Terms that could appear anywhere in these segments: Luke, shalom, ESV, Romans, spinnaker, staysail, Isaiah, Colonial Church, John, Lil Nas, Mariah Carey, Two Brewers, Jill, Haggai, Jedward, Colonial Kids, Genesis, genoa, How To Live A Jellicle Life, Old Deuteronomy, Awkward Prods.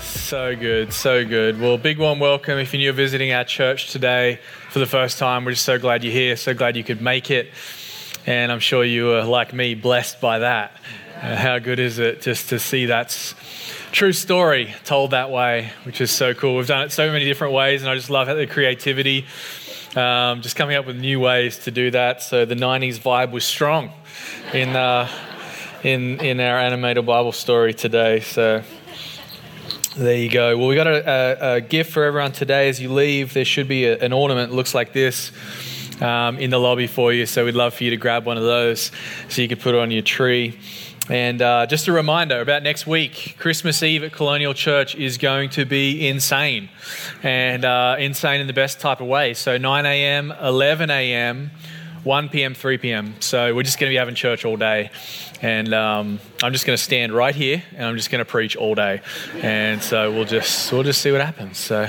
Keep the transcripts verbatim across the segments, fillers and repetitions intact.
So good, so good. Well, big warm welcome if you're new visiting our church today for the first time. We're just so glad you're here, so glad you could make it. And I'm sure you were, like me, blessed by that. Uh, how good is it just to see that's true story told that way, which is so cool. We've done it so many different ways, and I just love how the creativity, um, just coming up with new ways to do that. So the nineties vibe was strong in uh, in in our animated Bible story today. So there you go. Well, we got a, a, a gift for everyone today. As you leave, there should be a, an ornament that looks like this um, in the lobby for you. So we'd love for you to grab one of those so you could put it on your tree. And uh, just a reminder about next week, Christmas Eve at Colonial Church is going to be insane, and uh, insane in the best type of way. So nine a.m., eleven a.m., one p.m., three p.m. So we're just going to be having church all day, and um, I'm just going to stand right here, and I'm just going to preach all day, and so we'll just we'll just see what happens. So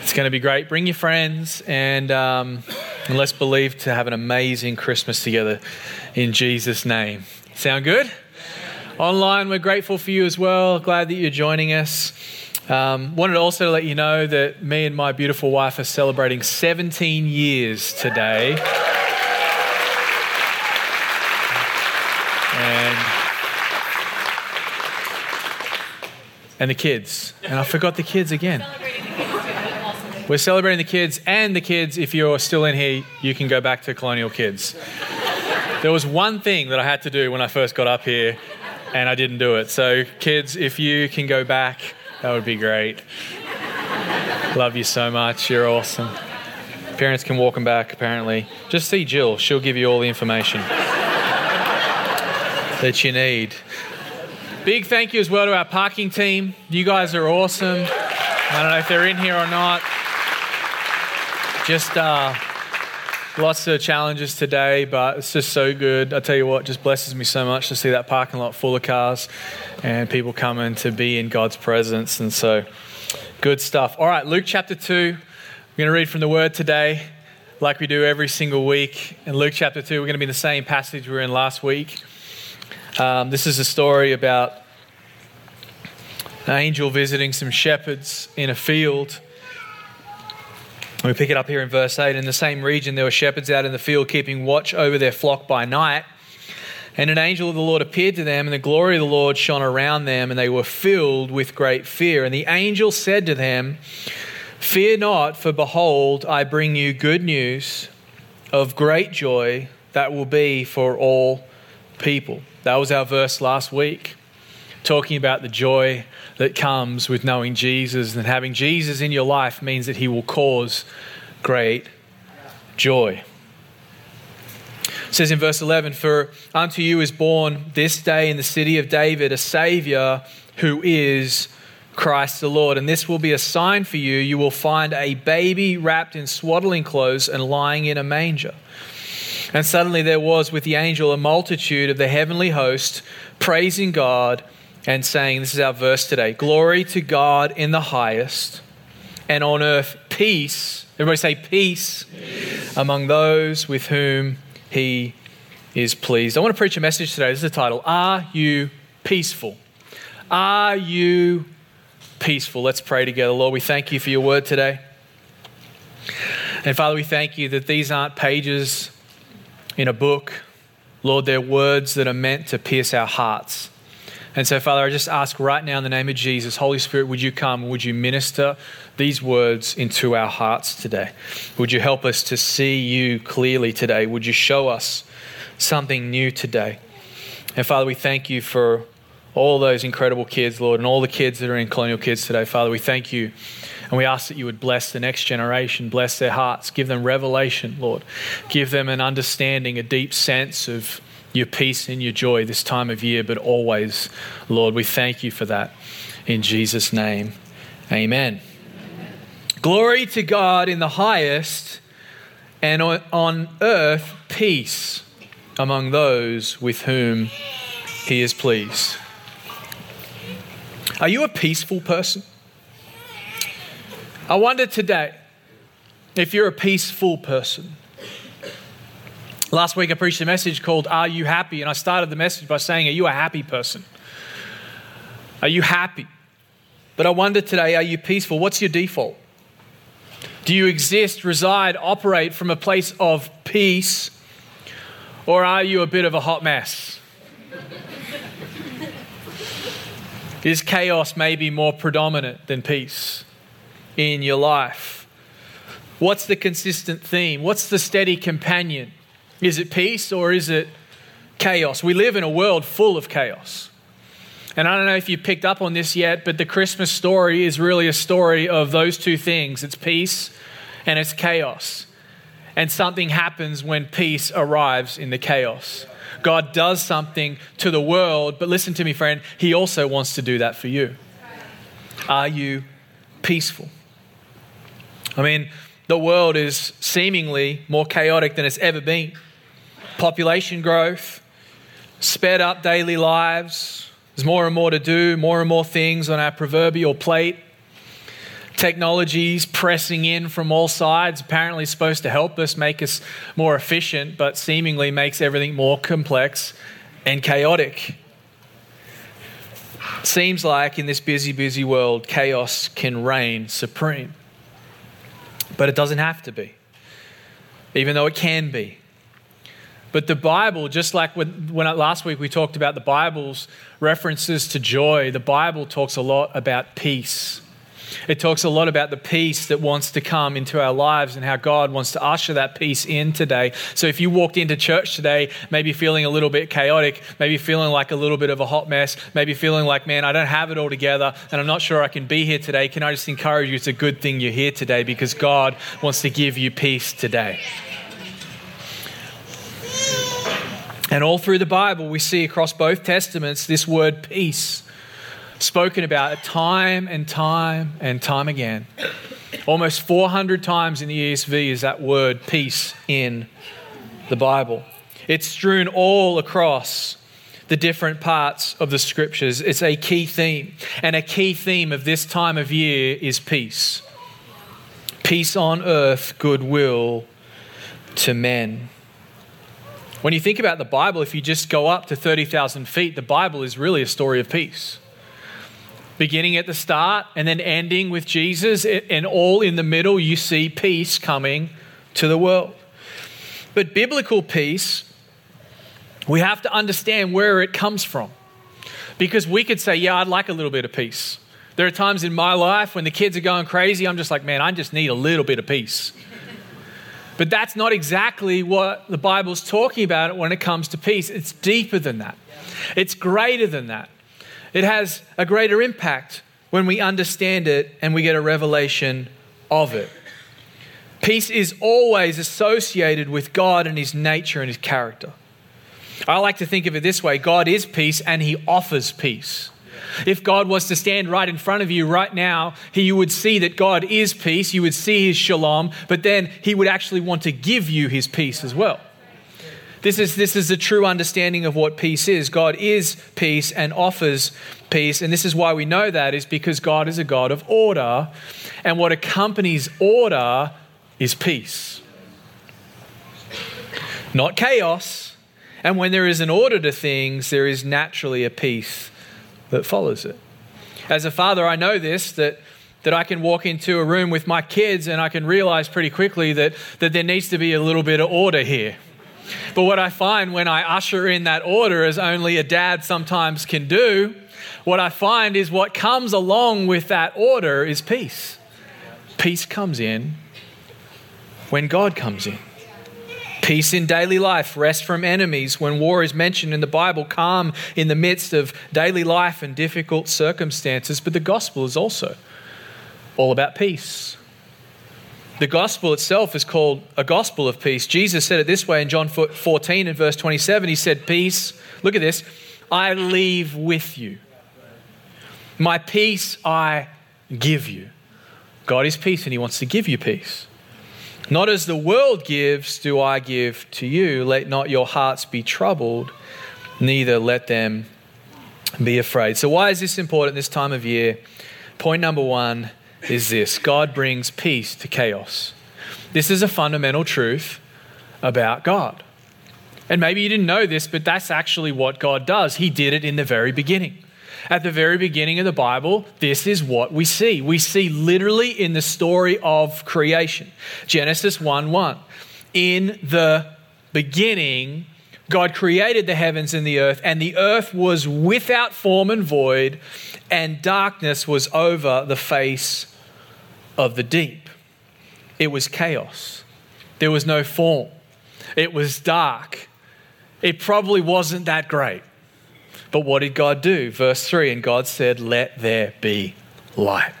it's going to be great. Bring your friends, and, um, and let's believe to have an amazing Christmas together in Jesus' name. Sound good? Online, we're grateful for you as well. Glad that you're joining us. Um, wanted to also let you know that me and my beautiful wife are celebrating seventeen years today. And, and the kids. And I forgot the kids again. We're celebrating the kids, and the kids, if you're still in here, you can go back to Colonial Kids. There was one thing that I had to do when I first got up here, and I didn't do it. So kids, if you can go back, that would be great. Love you so much. You're awesome. Parents can walk them back, apparently. Just see Jill. She'll give you all the information that you need. Big thank you as well to our parking team. You guys are awesome. I don't know if they're in here or not. Just... uh Lots of challenges today, but it's just so good. I tell you what, it just blesses me so much to see that parking lot full of cars and people coming to be in God's presence. And so, good stuff. All right, Luke chapter two. We're going to read from the Word today, like we do every single week. In Luke chapter two, we're going to be in the same passage we were in last week. Um, this is a story about an angel visiting some shepherds in a field. We pick it up here in verse eight. In the same region, there were shepherds out in the field keeping watch over their flock by night. And an angel of the Lord appeared to them, and the glory of the Lord shone around them, and they were filled with great fear. And the angel said to them, "Fear not, for behold, I bring you good news of great joy that will be for all people." That was our verse last week, talking about the joy that comes with knowing Jesus, and having Jesus in your life means that he will cause great joy. It says in verse eleven, "For unto you is born this day in the city of David a Savior, who is Christ the Lord. And this will be a sign for you. You will find a baby wrapped in swaddling clothes and lying in a manger." And suddenly there was with the angel a multitude of the heavenly host, praising God and saying, this is our verse today, "Glory to God in the highest, and on earth peace," everybody say peace, peace, "among those with whom he is pleased." I want to preach a message today. This is the title, Are You Peaceful? Are you peaceful? Let's pray together. Lord, we thank you for your word today. And Father, we thank you that these aren't pages in a book. Lord, they're words that are meant to pierce our hearts. And so, Father, I just ask right now in the name of Jesus, Holy Spirit, would you come? Would you minister these words into our hearts today? Would you help us to see you clearly today? Would you show us something new today? And Father, we thank you for all those incredible kids, Lord, and all the kids that are in Colonial Kids today. Father, we thank you. And we ask that you would bless the next generation, bless their hearts, give them revelation, Lord. Give them an understanding, a deep sense of your peace and your joy this time of year, but always, Lord. We thank you for that. In Jesus' name, amen. Amen. Glory to God in the highest, and on earth peace among those with whom he is pleased. Are you a peaceful person? I wonder today if you're a peaceful person. Last week I preached a message called, Are You Happy? And I started the message by saying, are you a happy person? Are you happy? But I wonder today, are you peaceful? What's your default? Do you exist, reside, operate from a place of peace? Or are you a bit of a hot mess? Is chaos maybe more predominant than peace in your life? What's the consistent theme? What's the steady companion? Is it peace or is it chaos? We live in a world full of chaos. And I don't know if you picked up on this yet, but the Christmas story is really a story of those two things. It's peace and it's chaos. And something happens when peace arrives in the chaos. God does something to the world, but listen to me, friend, he also wants to do that for you. Are you peaceful? I mean, the world is seemingly more chaotic than it's ever been. Population growth, sped up daily lives. There's more and more to do, more and more things on our proverbial plate. Technologies pressing in from all sides, apparently supposed to help us, make us more efficient, but seemingly makes everything more complex and chaotic. Seems like in this busy, busy world, chaos can reign supreme. But it doesn't have to be, even though it can be. But the Bible, just like when, when last week we talked about the Bible's references to joy, the Bible talks a lot about peace. It talks a lot about the peace that wants to come into our lives and how God wants to usher that peace in today. So if you walked into church today, maybe feeling a little bit chaotic, maybe feeling like a little bit of a hot mess, maybe feeling like, man, I don't have it all together and I'm not sure I can be here today, can I just encourage you, it's a good thing you're here today because God wants to give you peace today. And all through the Bible, we see across both testaments this word peace spoken about time and time and time again. Almost four hundred times in the E S V is that word peace in the Bible. It's strewn all across the different parts of the scriptures. It's a key theme. And a key theme of this time of year is peace. Peace on earth, goodwill to men. When you think about the Bible, if you just go up to thirty thousand feet, the Bible is really a story of peace. Beginning at the start and then ending with Jesus, and all in the middle, you see peace coming to the world. But biblical peace, we have to understand where it comes from. Because we could say, yeah, I'd like a little bit of peace. There are times in my life when the kids are going crazy, I'm just like, man, I just need a little bit of peace. But that's not exactly what the Bible's talking about when it comes to peace. It's deeper than that. It's greater than that. It has a greater impact when we understand it and we get a revelation of it. Peace is always associated with God and his nature and his character. I like to think of it this way. God is peace and he offers peace. If God was to stand right in front of you right now, he, you would see that God is peace, you would see his shalom, but then he would actually want to give you his peace as well. This is, this is the true understanding of what peace is. God is peace and offers peace, and this is why we know that is because God is a God of order, and what accompanies order is peace. Not chaos, and when there is an order to things, there is naturally a peace that follows it. As a father, I know this, that, that I can walk into a room with my kids and I can realize pretty quickly that, that there needs to be a little bit of order here. But what I find when I usher in that order, as only a dad sometimes can do, what I find is what comes along with that order is peace. Peace comes in when God comes in. Peace in daily life, rest from enemies when war is mentioned in the Bible, calm in the midst of daily life and difficult circumstances. But the gospel is also all about peace. The gospel itself is called a gospel of peace. Jesus said it this way in John fourteen and verse twenty-seven. He said, peace, look at this, I leave with you. My peace I give you. God is peace and he wants to give you peace. Not as the world gives, do I give to you. Let not your hearts be troubled, neither let them be afraid. So why is this important this time of year? Point number one is this: God brings peace to chaos. This is a fundamental truth about God. And maybe you didn't know this, but that's actually what God does. He did it in the very beginning. At the very beginning of the Bible, this is what we see. We see literally in the story of creation. Genesis one one. In the beginning, God created the heavens and the earth, and the earth was without form and void, and darkness was over the face of the deep. It was chaos. There was no form. It was dark. It probably wasn't that great. But what did God do? Verse three, and God said, let there be light.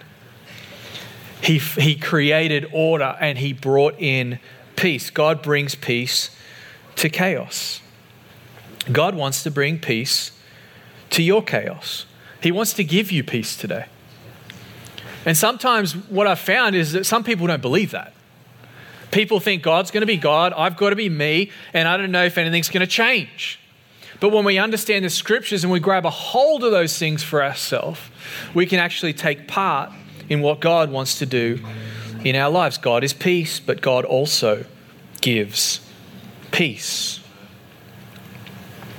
He, he created order and he brought in peace. God brings peace to chaos. God wants to bring peace to your chaos. He wants to give you peace today. And sometimes what I've found is that some people don't believe that. People think God's going to be God, I've got to be me, and I don't know if anything's going to change. But when we understand the scriptures and we grab a hold of those things for ourselves, we can actually take part in what God wants to do in our lives. God is peace, but God also gives peace.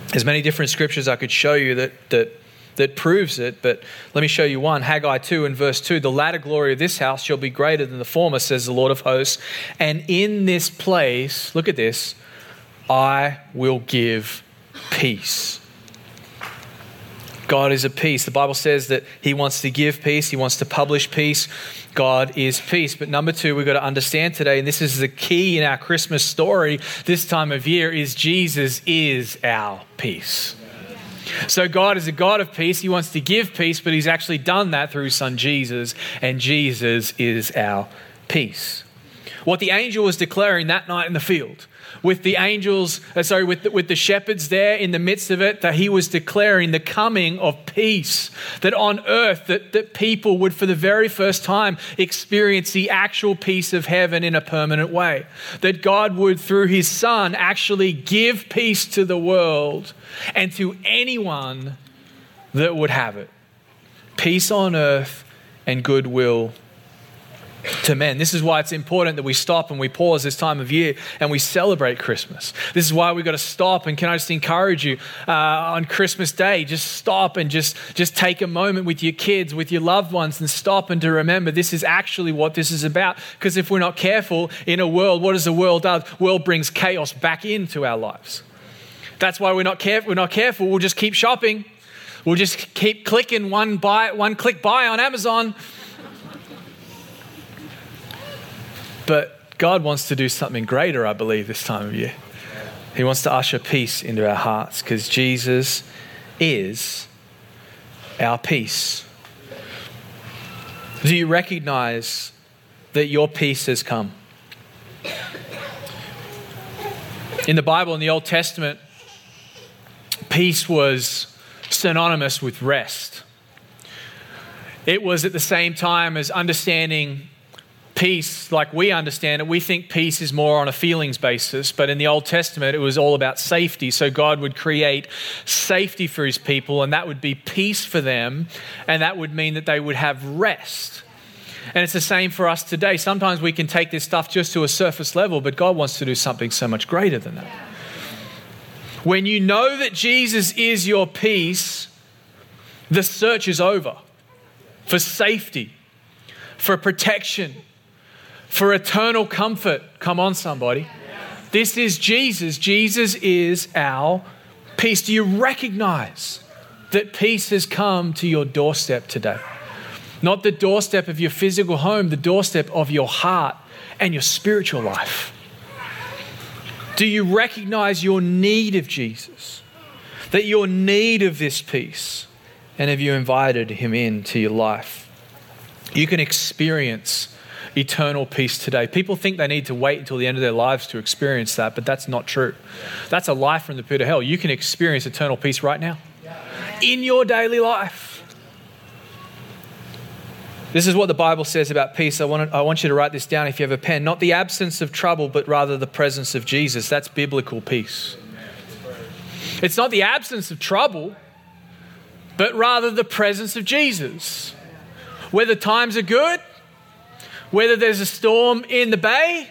There's many different scriptures I could show you that that that proves it, but let me show you one. Haggai two and verse two, the latter glory of this house shall be greater than the former, says the Lord of hosts. And in this place, look at this, I will give peace. God is a peace. The Bible says that he wants to give peace. He wants to publish peace. God is peace. But number two, we've got to understand today, and this is the key in our Christmas story this time of year, is Jesus is our peace. So God is a God of peace. He wants to give peace, but he's actually done that through his son Jesus, and Jesus is our peace. What the angel was declaring that night in the field, with the angels, sorry, with the, with the shepherds there in the midst of it, that he was declaring the coming of peace, that on earth that, that people would for the very first time experience the actual peace of heaven in a permanent way, that God would through his son actually give peace to the world and to anyone that would have it. Peace on earth and goodwill to men. This is why it's important that we stop and we pause this time of year and we celebrate Christmas. This is why we've got to stop. And can I just encourage you uh, on Christmas Day, just stop and just, just take a moment with your kids, with your loved ones, and stop and to remember this is actually what this is about. Because if we're not careful in a world, what does the world do? The world brings chaos back into our lives. That's why we're not careful. We're not careful. We'll just keep shopping. We'll just keep clicking one buy, one click buy on Amazon. But God wants to do something greater, I believe, this time of year. He wants to usher peace into our hearts because Jesus is our peace. Do you recognize that your peace has come? In the Bible, in the Old Testament, peace was synonymous with rest. It was at the same time as understanding peace, like we understand it, we think peace is more on a feelings basis, but in the Old Testament, it was all about safety. So God would create safety for his people, and that would be peace for them, and that would mean that they would have rest. And it's the same for us today. Sometimes we can take this stuff just to a surface level, but God wants to do something so much greater than that. When you know that Jesus is your peace, the search is over for safety, for protection, for eternal comfort. Come on, somebody. Yes. This is Jesus. Jesus is our peace. Do you recognize that peace has come to your doorstep today? Not the doorstep of your physical home, the doorstep of your heart and your spiritual life. Do you recognize your need of Jesus? That your need of this peace? And have you invited him into your life? You can experience eternal peace today. People think they need to wait until the end of their lives to experience that, but that's not true. That's a lie from the pit of hell. You can experience eternal peace right now in your daily life. This is what the Bible says about peace. I want, I want you to write this down if you have a pen. Not the absence of trouble, but rather the presence of Jesus. That's biblical peace. It's not the absence of trouble, but rather the presence of Jesus. Whether times are good, whether there's a storm in the bay,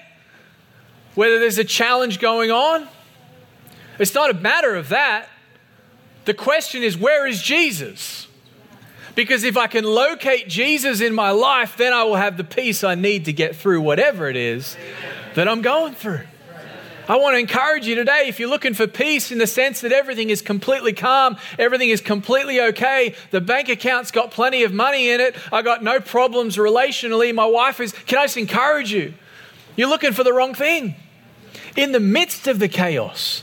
whether there's a challenge going on, it's not a matter of that. The question is, where is Jesus? Because if I can locate Jesus in my life, then I will have the peace I need to get through whatever it is that I'm going through. I want to encourage you today, if you're looking for peace in the sense that everything is completely calm, everything is completely okay, the bank account's got plenty of money in it, I got no problems relationally, my wife is, can I just encourage you? You're looking for the wrong thing. In the midst of the chaos,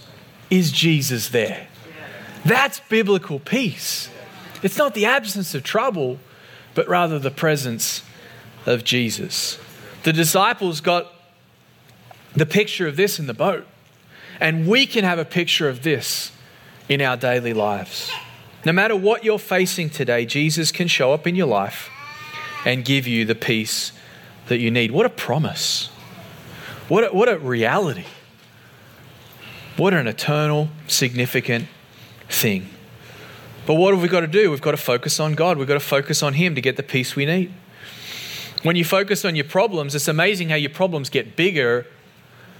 is Jesus there? That's biblical peace. It's not the absence of trouble, but rather the presence of Jesus. The disciples got the picture of this in the boat, and we can have a picture of this in our daily lives. No matter what you're facing today, Jesus can show up in your life and give you the peace that you need. What a promise. What a, what a reality. What an eternal, significant thing. But what have we got to do? We've got to focus on God. We've got to focus on Him to get the peace we need. When you focus on your problems, it's amazing how your problems get bigger,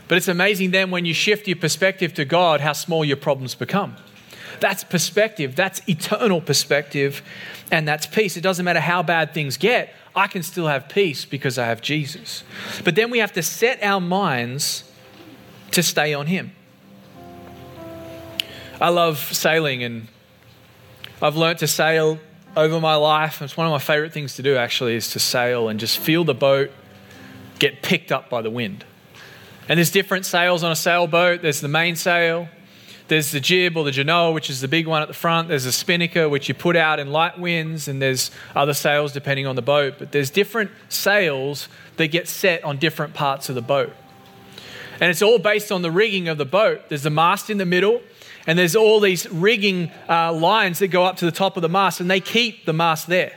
but it's amazing then when you shift your perspective to God, how small your problems become. That's perspective. That's eternal perspective, and that's peace. It doesn't matter how bad things get. I can still have peace because I have Jesus. But then we have to set our minds to stay on Him. I love sailing, and I've learned to sail over my life. It's one of my favorite things to do, actually, is to sail and just feel the boat get picked up by the wind. And there's different sails on a sailboat. There's the mainsail. There's the jib or the genoa, which is the big one at the front. There's a spinnaker, which you put out in light winds. And there's other sails depending on the boat. But there's different sails that get set on different parts of the boat. And it's all based on the rigging of the boat. There's the mast in the middle. And there's all these rigging uh, lines that go up to the top of the mast, and they keep the mast there.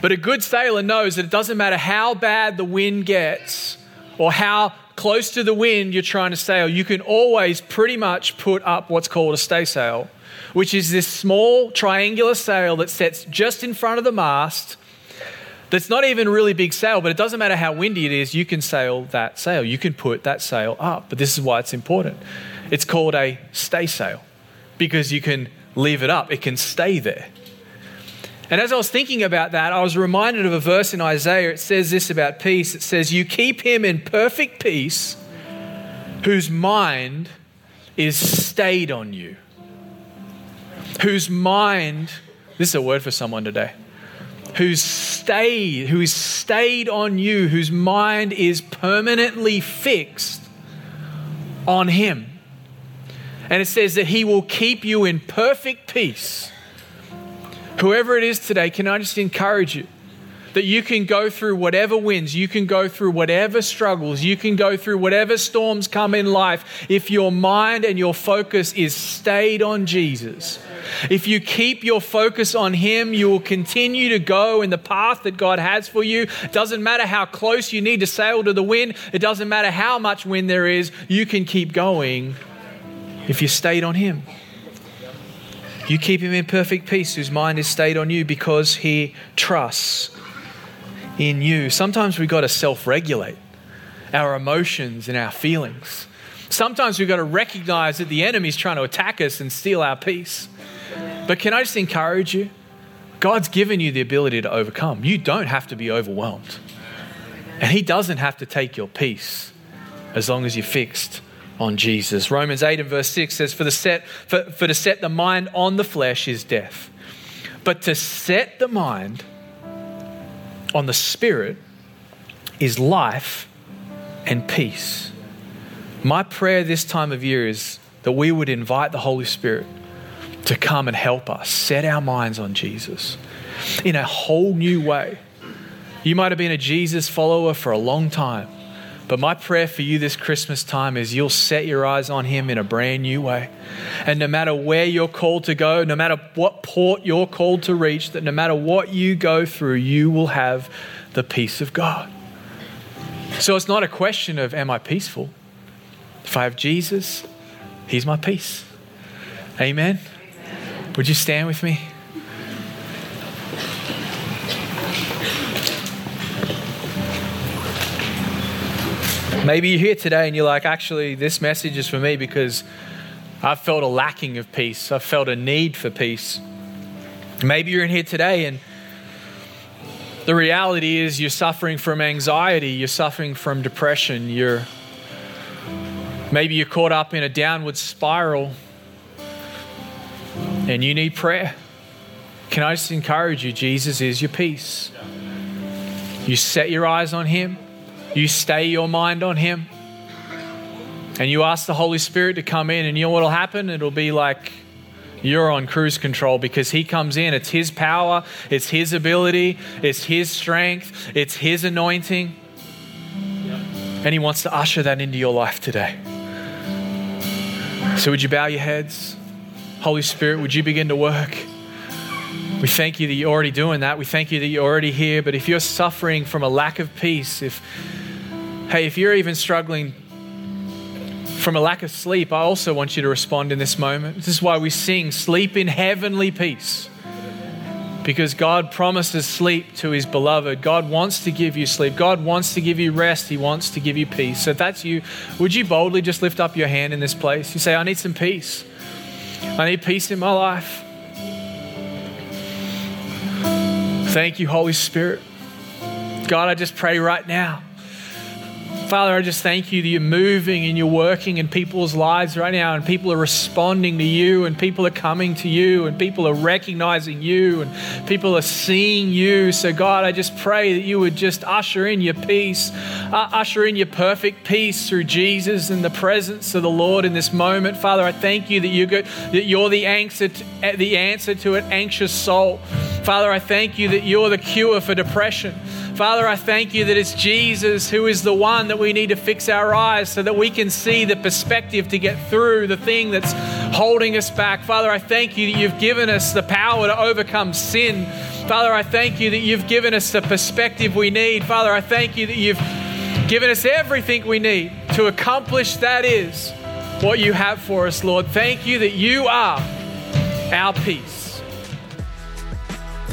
But a good sailor knows that it doesn't matter how bad the wind gets or how close to the wind you're trying to sail, you can always pretty much put up what's called a staysail, which is this small triangular sail that sets just in front of the mast. That's not even a really big sail, but it doesn't matter how windy it is, you can sail that sail. You can put that sail up. But this is why it's important. It's called a staysail because you can leave it up. It can stay there. And as I was thinking about that, I was reminded of a verse in Isaiah. It says this about peace. It says, "You keep him in perfect peace whose mind is stayed on you." Whose mind, this is a word for someone today. Who's stayed, who is stayed on you, whose mind is permanently fixed on Him. And it says that He will keep you in perfect peace. Whoever it is today, can I just encourage you that you can go through whatever winds, you can go through whatever struggles, you can go through whatever storms come in life. If your mind and your focus is stayed on Jesus, if you keep your focus on Him, you will continue to go in the path that God has for you. It doesn't matter how close you need to sail to the wind. It doesn't matter how much wind there is. You can keep going if you're stayed on Him. You keep Him in perfect peace whose mind is stayed on you because He trusts in you. Sometimes we've got to self-regulate our emotions and our feelings. Sometimes we've got to recognize that the enemy's trying to attack us and steal our peace. But can I just encourage you? God's given you the ability to overcome. You don't have to be overwhelmed. And He doesn't have to take your peace as long as you're fixed on Jesus. Romans eight and verse six says, For, the set, for, for to set the mind on the flesh is death. But to set the mind on the Spirit is life and peace. My prayer this time of year is that we would invite the Holy Spirit to come and help us set our minds on Jesus in a whole new way. You might have been a Jesus follower for a long time, But my prayer for you this Christmas time is you'll set your eyes on him in a brand new way. And no matter where you're called to go, no matter what port you're called to reach, that no matter what you go through, you will have the peace of God. So it's not a question of, am I peaceful? If I have Jesus, he's my peace. Amen? Would you stand with me? Maybe you're here today and you're like, actually, this message is for me because I've felt a lacking of peace. I've felt a need for peace. Maybe you're in here today and the reality is you're suffering from anxiety. You're suffering from depression. You're Maybe you're caught up in a downward spiral and you need prayer. Can I just encourage you? Jesus is your peace. You set your eyes on him. You stay your mind on him and you ask the Holy Spirit to come in, and you know what will happen? It'll be like you're on cruise control because he comes in. It's his power. It's his ability. It's his strength. It's his anointing. And he wants to usher that into your life today. So would you bow your heads? Holy Spirit, would you begin to work? We thank you that you're already doing that. We thank you that you're already here. But if you're suffering from a lack of peace, if Hey, if you're even struggling from a lack of sleep, I also want you to respond in this moment. This is why we sing, "Sleep in Heavenly Peace," because God promises sleep to his beloved. God wants to give you sleep. God wants to give you rest. He wants to give you peace. So if that's you, would you boldly just lift up your hand in this place? You say, "I need some peace. I need peace in my life." Thank you, Holy Spirit. God, I just pray right now. Father, I just thank you that you're moving and you're working in people's lives right now, and people are responding to you, and people are coming to you, and people are recognizing you, and people are seeing you. So God, I just pray that you would just usher in your peace, uh, usher in your perfect peace through Jesus and the presence of the Lord in this moment. Father, I thank you that you're, good, that you're the, answer to, the answer to an anxious soul. Father, I thank you that you're the cure for depression. Father, I thank you that it's Jesus who is the one that we need to fix our eyes so that we can see the perspective to get through the thing that's holding us back. Father, I thank you that you've given us the power to overcome sin. Father, I thank you that you've given us the perspective we need. Father, I thank you that you've given us everything we need to accomplish that is what you have for us, Lord. Thank you that you are our peace.